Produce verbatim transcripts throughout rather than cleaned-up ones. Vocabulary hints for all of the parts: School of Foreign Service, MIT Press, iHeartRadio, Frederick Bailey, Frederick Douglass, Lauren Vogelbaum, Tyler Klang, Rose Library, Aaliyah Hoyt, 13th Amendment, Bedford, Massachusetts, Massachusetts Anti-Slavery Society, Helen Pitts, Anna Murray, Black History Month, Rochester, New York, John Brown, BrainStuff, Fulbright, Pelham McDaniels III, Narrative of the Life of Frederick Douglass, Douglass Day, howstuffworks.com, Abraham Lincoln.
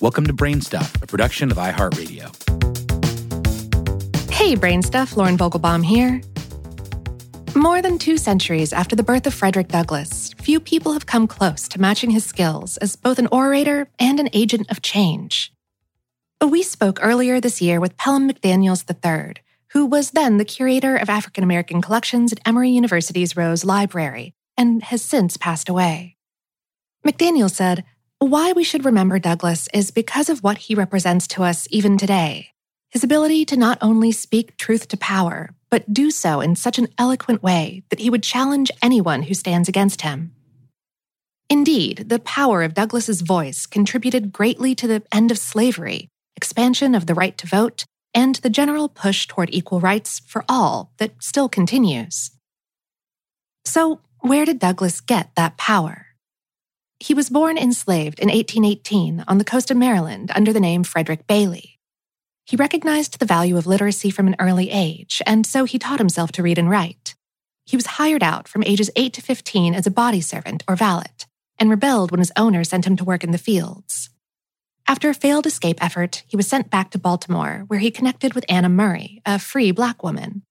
Welcome to BrainStuff, a production of iHeartRadio. Hey, BrainStuff, Lauren Vogelbaum here. More than two centuries after the birth of Frederick Douglass, few people have come close to matching his skills as both an orator and an agent of change. We spoke earlier this year with Pelham McDaniels the third, who was then the curator of African American collections at Emory University's Rose Library and has since passed away. McDaniels said, "Why we should remember Douglass is because of what he represents to us even today, his ability to not only speak truth to power, but do so in such an eloquent way that he would challenge anyone who stands against him." Indeed, the power of Douglass's voice contributed greatly to the end of slavery, expansion of the right to vote, and the general push toward equal rights for all that still continues. So, where did Douglass get that power? He was born enslaved in eighteen eighteen on the coast of Maryland under the name Frederick Bailey. He recognized the value of literacy from an early age, and so he taught himself to read and write. He was hired out from ages eight to fifteen as a body servant or valet, and rebelled when his owner sent him to work in the fields. After a failed escape effort, he was sent back to Baltimore, where he connected with Anna Murray, a free Black woman.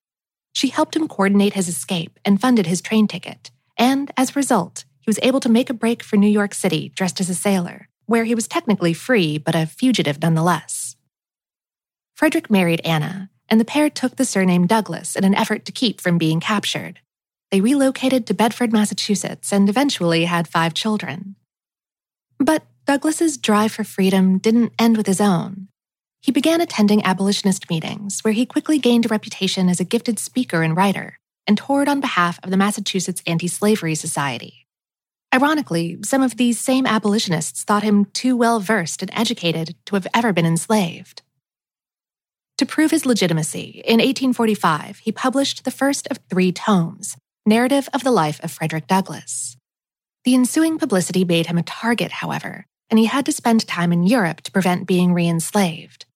She helped him coordinate his escape and funded his train ticket, and as a result, he was able to make a break for New York City dressed as a sailor, where he was technically free but a fugitive nonetheless. Frederick married Anna, and the pair took the surname Douglass in an effort to keep from being captured. They relocated to Bedford, Massachusetts, and eventually had five children. But Douglass's drive for freedom didn't end with his own. He began attending abolitionist meetings, where he quickly gained a reputation as a gifted speaker and writer, and toured on behalf of the Massachusetts Anti-Slavery Society. Ironically, some of these same abolitionists thought him too well-versed and educated to have ever been enslaved. To prove his legitimacy, in eighteen forty-five, he published the first of three tomes, Narrative of the Life of Frederick Douglass. The ensuing publicity made him a target, however, and he had to spend time in Europe to prevent being re-enslaved.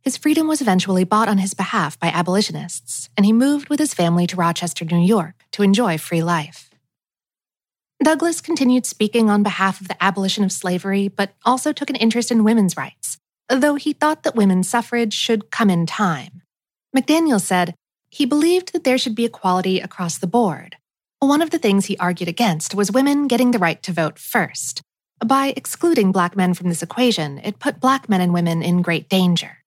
His freedom was eventually bought on his behalf by abolitionists, and he moved with his family to Rochester, New York, to enjoy free life. Douglass continued speaking on behalf of the abolition of slavery, but also took an interest in women's rights, though he thought that women's suffrage should come in time. McDaniels said he believed that there should be equality across the board. One of the things he argued against was women getting the right to vote first. By excluding Black men from this equation, it put Black men and women in great danger.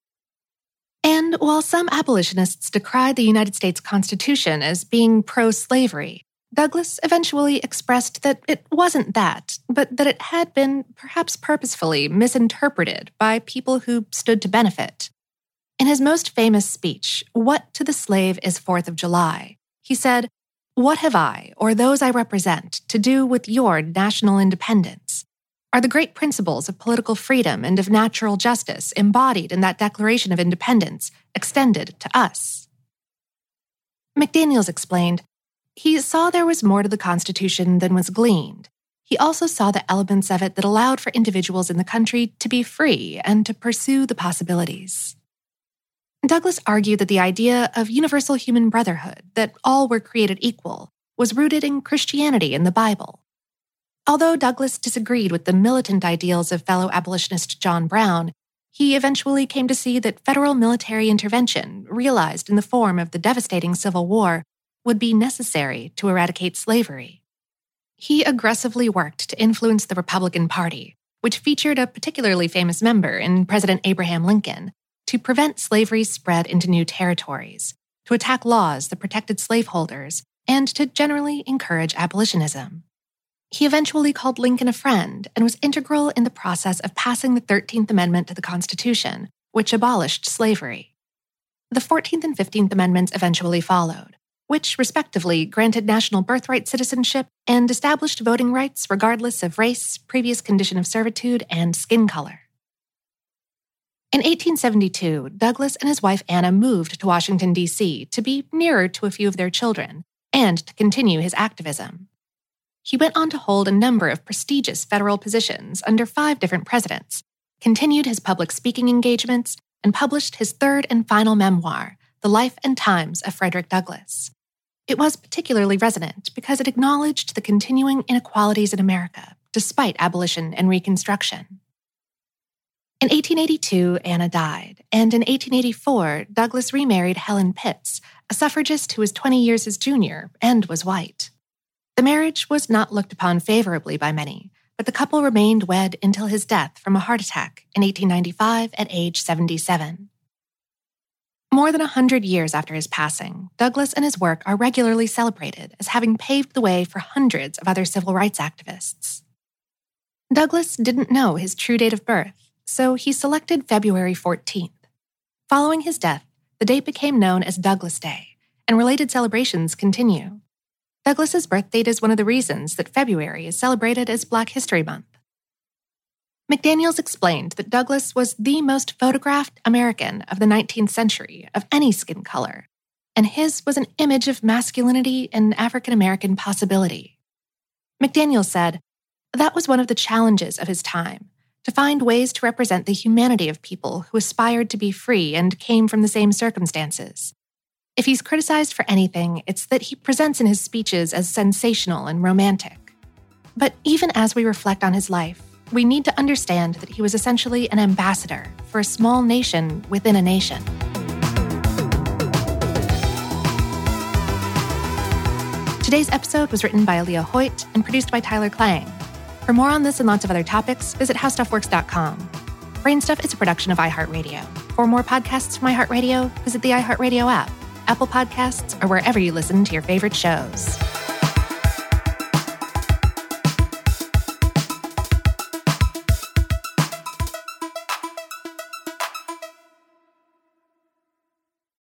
And while some abolitionists decried the United States Constitution as being pro-slavery, Douglass eventually expressed that it wasn't that, but that it had been, perhaps purposefully, misinterpreted by people who stood to benefit. In his most famous speech, "What to the Slave is Fourth of July," he said, "What have I, or those I represent, to do with your national independence? Are the great principles of political freedom and of natural justice embodied in that Declaration of Independence extended to us?" McDaniels explained, he saw there was more to the Constitution than was gleaned. He also saw the elements of it that allowed for individuals in the country to be free and to pursue the possibilities. Douglass argued that the idea of universal human brotherhood, that all were created equal, was rooted in Christianity and the Bible. Although Douglass disagreed with the militant ideals of fellow abolitionist John Brown, he eventually came to see that federal military intervention, realized in the form of the devastating Civil War, would be necessary to eradicate slavery. He aggressively worked to influence the Republican Party, which featured a particularly famous member in President Abraham Lincoln, to prevent slavery's spread into new territories, to attack laws that protected slaveholders, and to generally encourage abolitionism. He eventually called Lincoln a friend and was integral in the process of passing the thirteenth Amendment to the Constitution, which abolished slavery. The fourteenth and fifteenth Amendments eventually followed, which, respectively, granted national birthright citizenship and established voting rights regardless of race, previous condition of servitude, and skin color. In eighteen seventy-two, Douglass and his wife Anna moved to Washington, D C to be nearer to a few of their children and to continue his activism. He went on to hold a number of prestigious federal positions under five different presidents, continued his public speaking engagements, and published his third and final memoir, The Life and Times of Frederick Douglass. It was particularly resonant because it acknowledged the continuing inequalities in America, despite abolition and Reconstruction. In eighteen eighty-two, Anna died, and in eighteen eighty-four, Douglass remarried Helen Pitts, a suffragist who was twenty years his junior and was white. The marriage was not looked upon favorably by many, but the couple remained wed until his death from a heart attack in eighteen ninety-five at age seventy-seven. More than one hundred years after his passing, Douglass and his work are regularly celebrated as having paved the way for hundreds of other civil rights activists. Douglass didn't know his true date of birth, so he selected February fourteenth. Following his death, the date became known as Douglass Day, and related celebrations continue. Douglass's birth date is one of the reasons that February is celebrated as Black History Month. McDaniels explained that Douglass was the most photographed American of the nineteenth century of any skin color, and his was an image of masculinity and African American possibility. McDaniels said, "That was one of the challenges of his time, to find ways to represent the humanity of people who aspired to be free and came from the same circumstances. If he's criticized for anything, it's that he presents in his speeches as sensational and romantic. But even as we reflect on his life, we need to understand that he was essentially an ambassador for a small nation within a nation." Today's episode was written by Aaliyah Hoyt and produced by Tyler Klang. For more on this and lots of other topics, visit how stuff works dot com. BrainStuff is a production of iHeartRadio. For more podcasts from iHeartRadio, visit the iHeartRadio app, Apple Podcasts, or wherever you listen to your favorite shows.